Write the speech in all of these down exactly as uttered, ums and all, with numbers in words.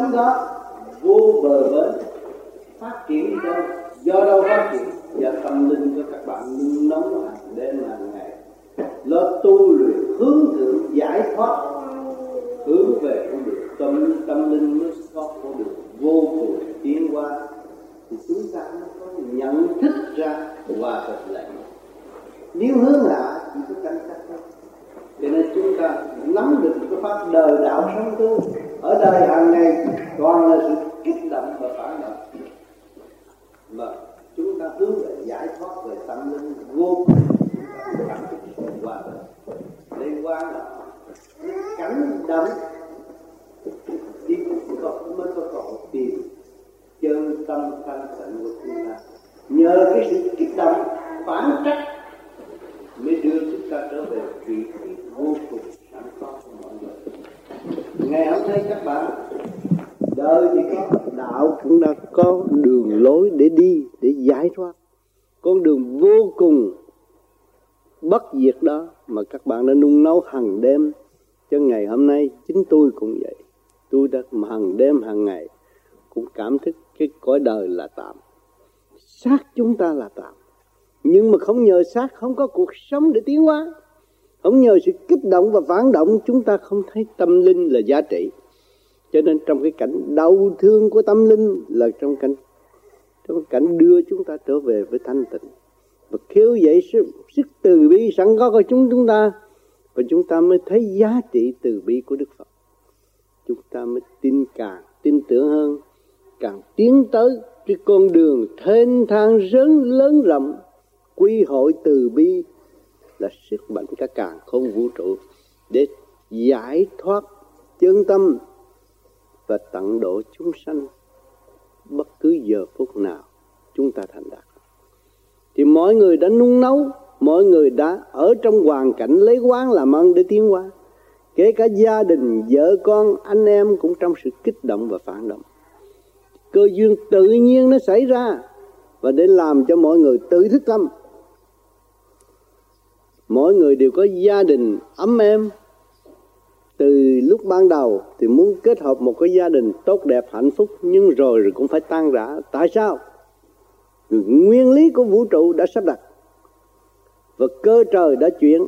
sống đó vô bờ bến, phát triển đâu, do đâu phát triển? Và tâm linh cho các bạn nung nóng hàng đêm hàng ngày, lớp tu luyện hướng thượng giải thoát, hướng về con đường tâm tâm linh mới thoát con đường vô cùng tiến hóa. Thì chúng ta mới có nhận thức ra và thực lệ. Nếu hướng hạ thì chúng ta sẽ không. Cho nên chúng ta nắm được cái pháp đời đạo sống tu ở đời hàng ngày, toàn là sự kích động và phản động, mà chúng ta hướng về giải thoát về tâm linh vô cùng cảm thức qua đời. Liên quan là cảnh đấm đi cũng mới có còn tìm chân tâm thanh tịnh của chúng ta. Nhờ cái sự kích động phản trách mới đưa chúng ta trở về vị trí vô cùng sẵn có của mọi người. Ngày hôm nay các bạn, đời thì có, đạo cũng đã có đường lối để đi, để giải thoát con đường vô cùng bất diệt đó mà các bạn đã nung nấu hàng đêm. Cho ngày hôm nay chính tôi cũng vậy, tôi đã hàng đêm hàng ngày cũng cảm thức cái cõi đời là tạm, xác chúng ta là tạm, nhưng mà không nhờ xác không có cuộc sống để tiến hóa, không nhờ sự kích động và phản động chúng ta không thấy tâm linh là giá trị. Cho nên trong cái cảnh đau thương của tâm linh là trong cảnh trong cảnh đưa chúng ta trở về với thanh tịnh và khiêu dậy sức, sức từ bi sẵn có của chúng chúng ta, và chúng ta mới thấy giá trị từ bi của Đức Phật. Chúng ta mới tin càng tin tưởng hơn, càng tiến tới cái con đường thênh thang rớn lớn rộng quy hội từ bi là sức mạnh cả càng không vũ trụ để giải thoát chân tâm và tận độ chúng sanh bất cứ giờ phút nào chúng ta thành đạt. Thì mọi người đã nung nấu, mọi người đã ở trong hoàn cảnh lấy quán làm ăn để tiến hóa, kể cả gia đình, vợ con, anh em cũng trong sự kích động và phản động. Cơ duyên tự nhiên nó xảy ra và để làm cho mọi người tự thức tâm. Mỗi người đều có gia đình ấm êm. Từ lúc ban đầu thì muốn kết hợp một cái gia đình tốt đẹp, hạnh phúc, nhưng rồi rồi cũng phải tan rã. Tại sao? Nguyên lý của vũ trụ đã sắp đặt và cơ trời đã chuyển,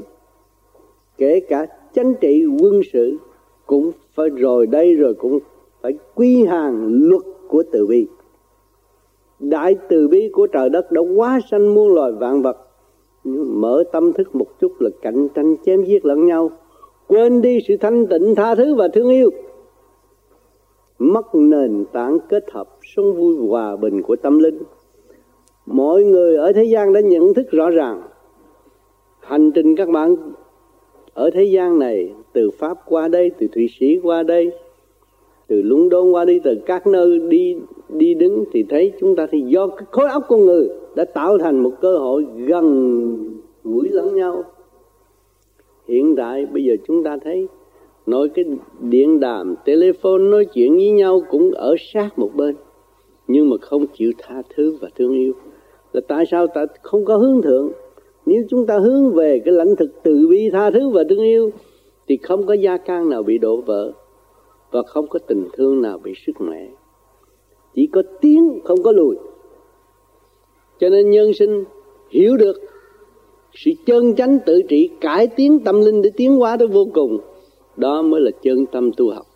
kể cả chính trị quân sự cũng phải rồi đây rồi cũng phải quy hàng luật của từ bi. Đại từ bi của trời đất đã hóa sanh muôn loài vạn vật, nhưng mở tâm thức một chút là cạnh tranh chém giết lẫn nhau, quên đi sự thanh tịnh, tha thứ và thương yêu, mất nền tảng kết hợp sống vui hòa bình của tâm linh. Mọi người ở thế gian đã nhận thức rõ ràng. Hành trình các bạn ở thế gian này, từ Pháp qua đây, từ Thụy Sĩ qua đây, từ London qua đi, từ các nơi đi đi đứng thì thấy chúng ta thì do cái khối óc con người đã tạo thành một cơ hội gần gũi lẫn nhau. Hiện tại bây giờ chúng ta thấy nói cái điện đàm, telephone nói chuyện với nhau cũng ở sát một bên, nhưng mà không chịu tha thứ và thương yêu. Là tại sao ta không có hướng thượng? Nếu chúng ta hướng về cái lãnh thực từ bi, tha thứ và thương yêu thì không có gia can nào bị đổ vỡ và không có tình thương nào bị sứt mẻ. Chỉ có tiến không có lùi. Cho nên nhân sinh hiểu được sự chân chánh tự trị, cải tiến tâm linh để tiến hóa tới vô cùng, đó mới là chân tâm tu học.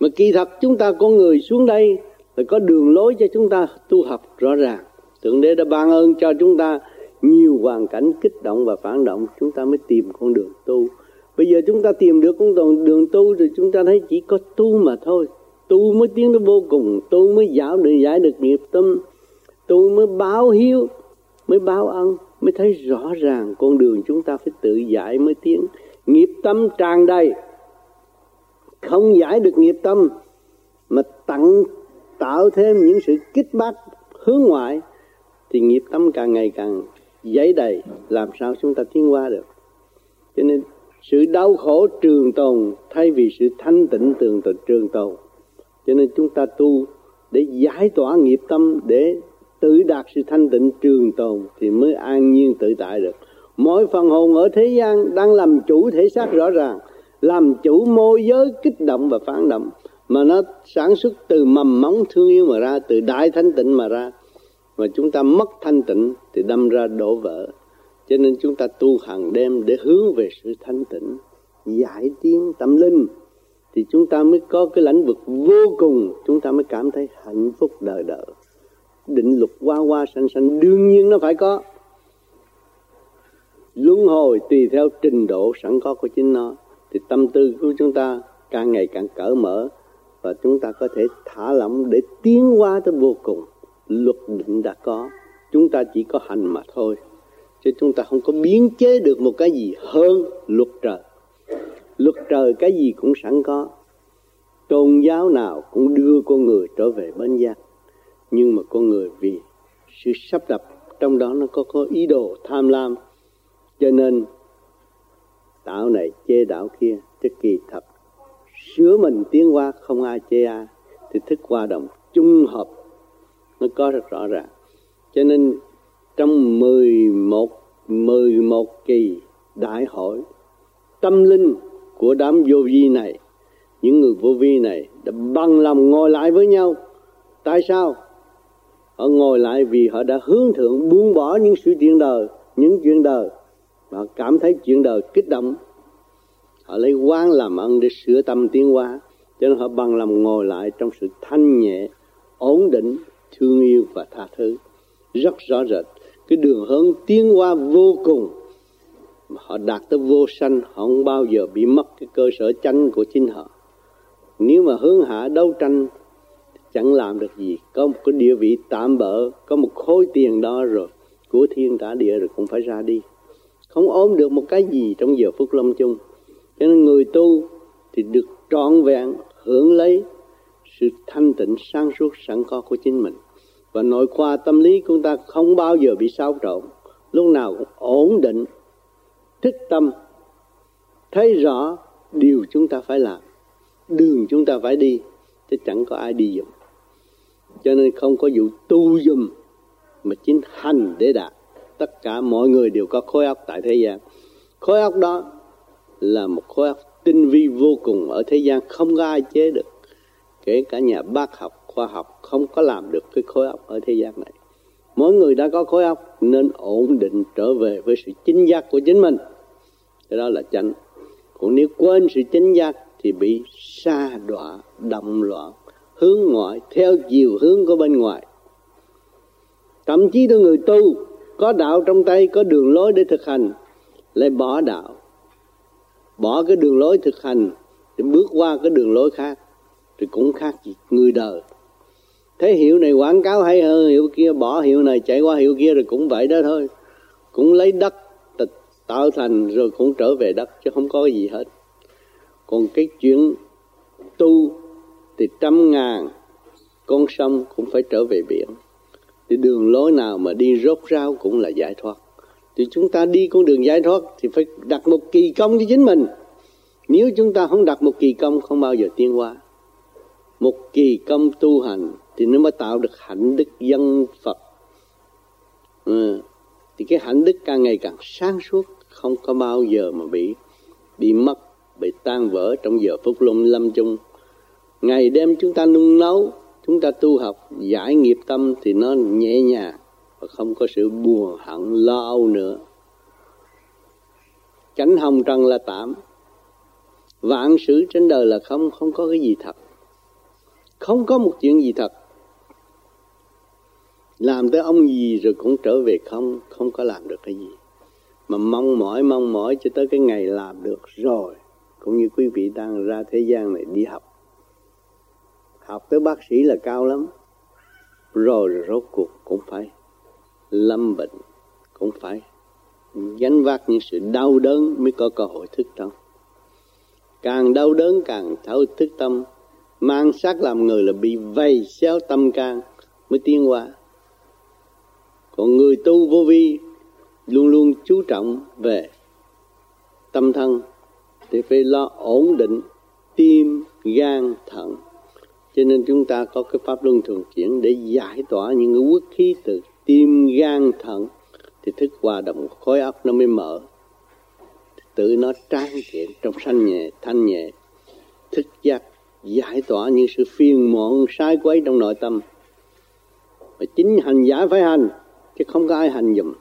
Mà kỳ thật chúng ta con người xuống đây là có đường lối cho chúng ta tu học rõ ràng. Thượng Đế đã ban ơn cho chúng ta nhiều hoàn cảnh kích động và phản động, chúng ta mới tìm con đường tu. Bây giờ chúng ta tìm được con đường tu thì chúng ta thấy chỉ có tu mà thôi. Tu mới tiến tới vô cùng, tu mới giải được, giải được nghiệp tâm, tu mới báo hiếu, mới báo ân, mới thấy rõ ràng con đường chúng ta phải tự giải mới tiến. Nghiệp tâm tràn đầy, không giải được nghiệp tâm mà tặng tạo thêm những sự kích bác hướng ngoại thì nghiệp tâm càng ngày càng dấy đầy, làm sao chúng ta tiến qua được. Cho nên sự đau khổ trường tồn thay vì sự thanh tịnh trường tồn trường tồn. Cho nên chúng ta tu để giải tỏa nghiệp tâm, để tự đạt sự thanh tịnh trường tồn thì mới an nhiên tự tại được. Mỗi phần hồn ở thế gian đang làm chủ thể xác rõ ràng, làm chủ môi giới kích động và phản động, mà nó sản xuất từ mầm móng thương yêu mà ra, từ đại thanh tịnh mà ra. Mà chúng ta mất thanh tịnh thì đâm ra đổ vỡ. Cho nên chúng ta tu hàng đêm để hướng về sự thanh tịnh, giải tiến tâm linh, thì chúng ta mới có cái lãnh vực vô cùng, chúng ta mới cảm thấy hạnh phúc đời đời. Định luật hoa hoa xanh xanh đương nhiên nó phải có. Luân hồi tùy theo trình độ sẵn có của chính nó, thì tâm tư của chúng ta càng ngày càng cởi mở, và chúng ta có thể thả lỏng để tiến qua tới vô cùng. Luật định đã có, chúng ta chỉ có hành mà thôi, chứ chúng ta không có biến chế được một cái gì hơn luật trời. Luật trời cái gì cũng sẵn có, tôn giáo nào cũng đưa con người trở về bên giác, nhưng mà con người vì sự sắp đặt trong đó nó có, có ý đồ tham lam, cho nên đạo này chê đạo kia, chứ kỳ thật sửa mình tiến qua không ai chê ai, thì thức hòa đồng chung hợp nó có rất rõ ràng. Cho nên trong mười một kỳ đại hội tâm linh của đám vô vi này, những người vô vi này đã bằng lòng ngồi lại với nhau. Tại sao? Họ ngồi lại vì họ đã hướng thượng, buông bỏ những sự chuyện đời, những chuyện đời. Họ cảm thấy chuyện đời kích động, họ lấy quán làm ăn để sửa tâm tiến hóa. Cho nên họ bằng lòng ngồi lại trong sự thanh nhẹ, ổn định, thương yêu và tha thứ. Rất rõ rệt cái đường hướng tiến hóa vô cùng. Họ đạt tới vô sanh, họ không bao giờ bị mất cái cơ sở chánh của chính họ. Nếu mà hướng hạ đấu tranh chẳng làm được gì, có một cái địa vị tạm bỡ, có một khối tiền đó rồi, của thiên trả địa rồi cũng phải ra đi, không ôm được một cái gì trong giờ phút lâm chung. Cho nên người tu thì được trọn vẹn hưởng lấy sự thanh tịnh sáng suốt sẵn có của chính mình, và nội khoa tâm lý của chúng ta không bao giờ bị xáo trộn, lúc nào cũng ổn định, thích tâm, thấy rõ điều chúng ta phải làm, đường chúng ta phải đi, chứ chẳng có ai đi dùm. Cho nên không có vụ tu dùm, mà chính hành để đạt. Tất cả mọi người đều có khối óc tại thế gian. Khối óc đó là một khối óc tinh vi vô cùng, ở thế gian không có ai chế được. Kể cả nhà bác học, khoa học không có làm được cái khối óc ở thế gian này. Mỗi người đã có khối óc nên ổn định trở về với sự chính giác của chính mình. Cái đó là chánh. Còn nếu quên sự chính giác thì bị sa đọa, động loạn, hướng ngoại, theo chiều hướng của bên ngoài. Thậm chí đối người tu có đạo trong tay, có đường lối để thực hành, lại bỏ đạo, bỏ cái đường lối thực hành, để bước qua cái đường lối khác, thì cũng khác gì người đời. Thế hiệu này quảng cáo hay hơn hiệu kia, bỏ hiệu này chạy qua hiệu kia rồi cũng vậy đó thôi. Cũng lấy đất tạo thành rồi cũng trở về đất, chứ không có gì hết. Còn cái chuyện tu thì trăm ngàn con sông cũng phải trở về biển. Thì đường lối nào mà đi rốt ráo cũng là giải thoát. Thì chúng ta đi con đường giải thoát thì phải đặt một kỳ công cho chính mình. Nếu chúng ta không đặt một kỳ công không bao giờ tiến hóa. Một kỳ công tu hành thì nó mới tạo được hạnh đức dân Phật. Ừ. Thì cái hạnh đức càng ngày càng sáng suốt, không có bao giờ mà bị bị mất, bị tan vỡ trong giờ phút lâm lâm chung. Ngày đêm chúng ta nung nấu, chúng ta tu học, giải nghiệp tâm thì nó nhẹ nhàng và không có sự buồn hận lo âu nữa. Cánh hồng trần là tạm, vạn sự trên đời là không, không có cái gì thật. Không có một chuyện gì thật. Làm tới ông gì rồi cũng trở về không, không có làm được cái gì. Mà mong mỏi, mong mỏi cho tới cái ngày làm được rồi. Cũng như quý vị đang ra thế gian này đi học. Học tới bác sĩ là cao lắm. Rồi rốt cuộc cũng phải lâm bệnh, cũng phải gánh vác những sự đau đớn mới có cơ hội thức tâm. Càng đau đớn càng thấu thức tâm. Mang xác làm người là bị vây xéo tâm can mới tiến hóa. Còn người tu vô vi luôn luôn chú trọng về tâm thân thì phải lo ổn định tim, gan, thận. Cho nên chúng ta có cái pháp luân thường chuyển để giải tỏa những cái uất khí từ tim, gan, thận thì thức hòa đồng khối óc nó mới mở. Tự nó tráng kiện trong sanh nhẹ, thanh nhẹ, thức giác giải tỏa những sự phiền muộn sai quấy trong nội tâm. Và chính hành giả phải hành, chứ không có ai hành dùm.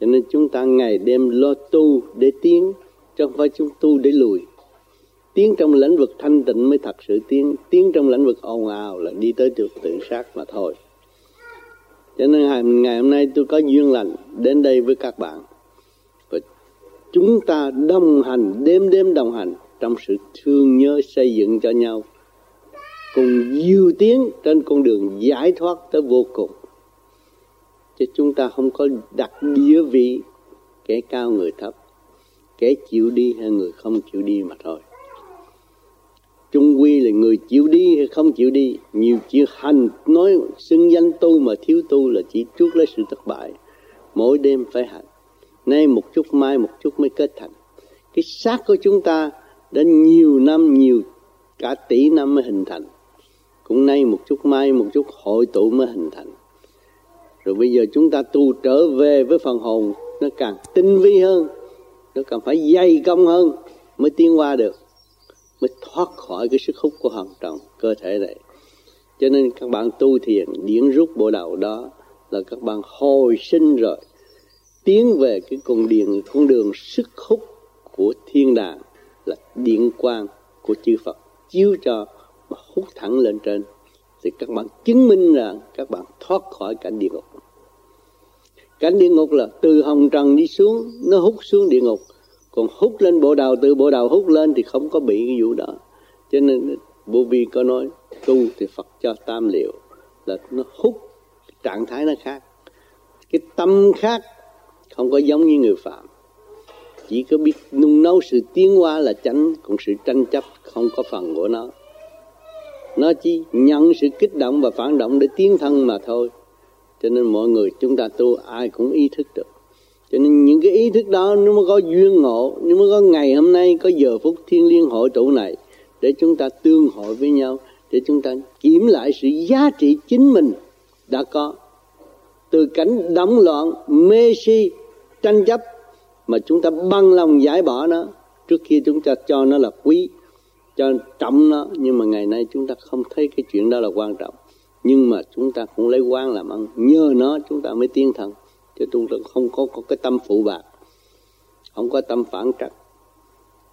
Cho nên chúng ta ngày đêm lo tu để tiến, chứ không phải chúng tu để lùi. Tiến trong lĩnh vực thanh tịnh mới thật sự tiến, tiến trong lĩnh vực ồn ào là đi tới được tự sát mà thôi. Cho nên ngày hôm nay tôi có duyên lành đến đây với các bạn. Và chúng ta đồng hành, đêm đêm đồng hành trong sự thương nhớ xây dựng cho nhau, cùng diêu tiến trên con đường giải thoát tới vô cùng. Chứ chúng ta không có đặt địa vị kẻ cao người thấp, kẻ chịu đi hay người không chịu đi mà thôi. Chung quy là người chịu đi hay không chịu đi, nhiều chịu hành nói xưng danh tu mà thiếu tu là chỉ trước lấy sự thất bại. Mỗi đêm phải hành, nay một chút mai một chút mới kết thành. Cái xác của chúng ta đến nhiều năm, nhiều cả tỷ năm mới hình thành. Cũng nay một chút mai một chút hội tụ mới hình thành. Rồi bây giờ chúng ta tu trở về với phần hồn, nó càng tinh vi hơn, nó càng phải dày công hơn mới tiến qua được, mới thoát khỏi cái sức hút của hòn tròn cơ thể này. Cho nên các bạn tu thiền điển rút bộ đầu đó là các bạn hồi sinh rồi, tiến về cái con đường, con đường sức hút của thiên đàng, là điện quang của chư Phật chiếu cho mà hút thẳng lên trên. Thì các bạn chứng minh rằng các bạn thoát khỏi cảnh địa ngục. Cảnh địa ngục là từ hồng trần đi xuống, nó hút xuống địa ngục. Còn hút lên bộ đầu, từ bộ đầu hút lên thì không có bị cái vụ đó. Cho nên Vô Vi có nói tu thì Phật cho tam liệu, là nó hút, trạng thái nó khác. Cái tâm khác, không có giống như người phạm. Chỉ có biết nung nấu sự tiến hóa là tránh, còn sự tranh chấp không có phần của nó. Nó chỉ nhận sự kích động và phản động để tiến thân mà thôi. Cho nên mọi người chúng ta tu ai cũng ý thức được. Cho nên những cái ý thức đó nếu mà có duyên ngộ, nếu mà có ngày hôm nay, có giờ phút thiên liên hội tụ này để chúng ta tương hội với nhau, để chúng ta kiểm lại sự giá trị chính mình đã có. Từ cảnh động loạn, mê si, tranh chấp mà chúng ta băng lòng giải bỏ nó. Trước kia chúng ta cho nó là quý, cho trọng nó, nhưng mà ngày nay chúng ta không thấy cái chuyện đó là quan trọng. Nhưng mà chúng ta cũng lấy quan làm ăn, nhờ nó chúng ta mới tiến thân. Chứ chúng ta không có, có cái tâm phụ bạc, không có tâm phản trắc.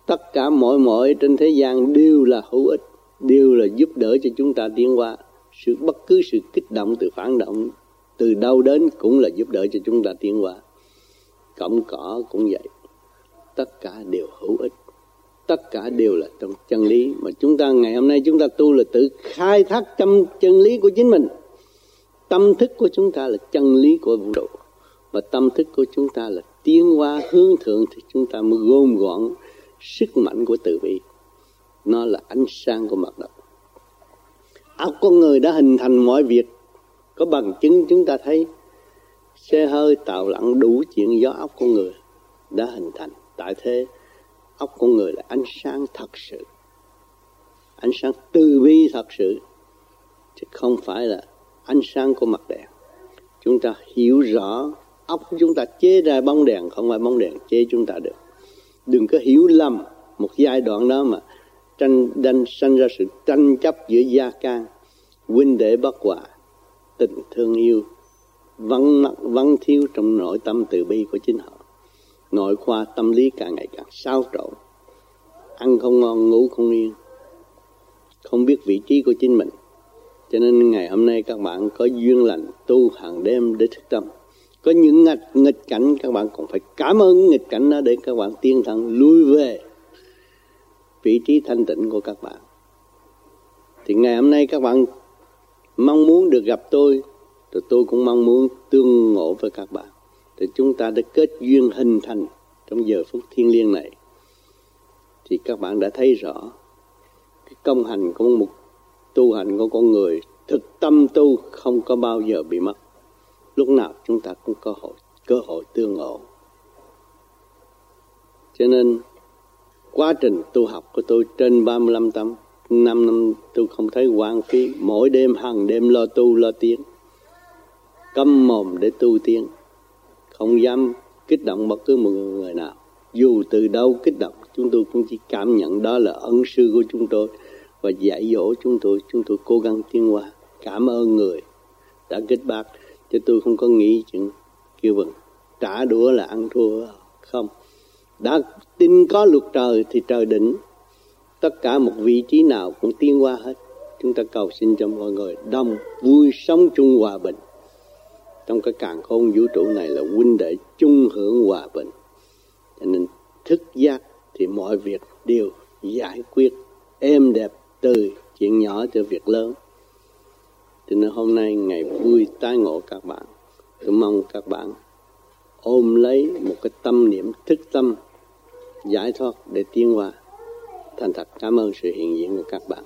Tất cả mọi mọi trên thế gian đều là hữu ích, đều là giúp đỡ cho chúng ta tiến qua. Sự bất cứ sự kích động từ phản động, từ đâu đến cũng là giúp đỡ cho chúng ta tiến qua. Cọng cỏ cũng vậy, tất cả đều hữu ích, tất cả đều là trong chân lý. Mà chúng ta ngày hôm nay chúng ta tu là tự khai thác trong chân lý của chính mình. Tâm thức của chúng ta là chân lý của vũ trụ, và tâm thức của chúng ta là tiến hóa hướng thượng, thì chúng ta mới gom gọn sức mạnh của từ bi. Nó là ánh sáng của mặt đất. Óc con người đã hình thành mọi việc, có bằng chứng chúng ta thấy. Xe hơi, tàu lặn, đủ chuyện do óc con người đã hình thành. Tại thế óc con người là ánh sáng thật sự, ánh sáng từ bi thật sự, chứ không phải là ánh sáng của mặt đèn. Chúng ta hiểu rõ óc chúng ta chế ra bóng đèn, không phải bóng đèn chế chúng ta được. Đừng có hiểu lầm một giai đoạn đó mà tranh đanh sanh ra sự tranh chấp giữa gia can, huynh đệ bất hòa, tình thương yêu vắng mặt vắng thiếu trong nội tâm từ bi của chính họ. Nội khoa tâm lý càng ngày càng xáo trộn, ăn không ngon, ngủ không yên, không biết vị trí của chính mình. Cho nên ngày hôm nay các bạn có duyên lành tu hàng đêm để thức tâm. Có những nghịch, nghịch cảnh các bạn còn phải cảm ơn nghịch cảnh đó để các bạn tiến thân lui về vị trí thanh tịnh của các bạn. Thì ngày hôm nay các bạn mong muốn được gặp tôi, rồi tôi cũng mong muốn tương ngộ với các bạn. Thì chúng ta đã kết duyên hình thành trong giờ phút thiêng liêng này. Thì các bạn đã thấy rõ cái công hành của một tu hành của con người thực tâm tu không có bao giờ bị mất. Lúc nào chúng ta cũng có hội, cơ hội tương ngộ. Cho nên quá trình tu học của tôi trên ba mươi lăm năm, năm năm tôi không thấy hoang phí. Mỗi đêm hàng đêm lo tu lo tiến, câm mồm để tu tiến, không dám kích động bất cứ một người nào. Dù từ đâu kích động, chúng tôi cũng chỉ cảm nhận đó là ân sư của chúng tôi, và dạy dỗ chúng tôi, chúng tôi cố gắng tiến hóa. Cảm ơn người đã kết bác, chứ tôi không có nghĩ chuyện kêu bằng trả đũa là ăn thua không. Đã tin có luật trời thì trời định, tất cả một vị trí nào cũng tiến hóa hết. Chúng ta cầu xin cho mọi người đông vui sống chung hòa bình. Trong cái càn khôn vũ trụ này là huynh đệ chung hưởng hòa bình. Cho nên thức giác thì mọi việc đều giải quyết êm đẹp, từ chuyện nhỏ tới việc lớn. Cho nên hôm nay ngày vui tái ngộ các bạn. Tôi mong các bạn ôm lấy một cái tâm niệm thức tâm giải thoát để tiến hóa. Thành thật cảm ơn sự hiện diện của các bạn.